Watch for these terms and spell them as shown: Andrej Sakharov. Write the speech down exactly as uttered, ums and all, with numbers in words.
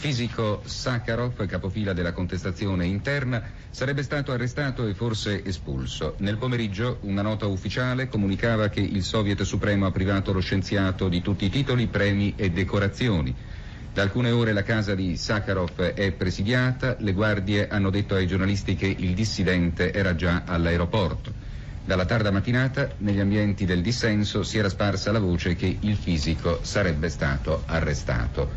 fisico Sakharov, capofila della contestazione interna, sarebbe stato arrestato e forse espulso. Nel pomeriggio una nota ufficiale comunicava che il Soviet Supremo ha privato lo scienziato di tutti i titoli, premi e decorazioni. Da alcune ore la casa di Sakharov è presidiata, le guardie hanno detto ai giornalisti che il dissidente era già all'aeroporto. Dalla tarda mattinata, negli ambienti del dissenso, si era sparsa la voce che il fisico sarebbe stato arrestato.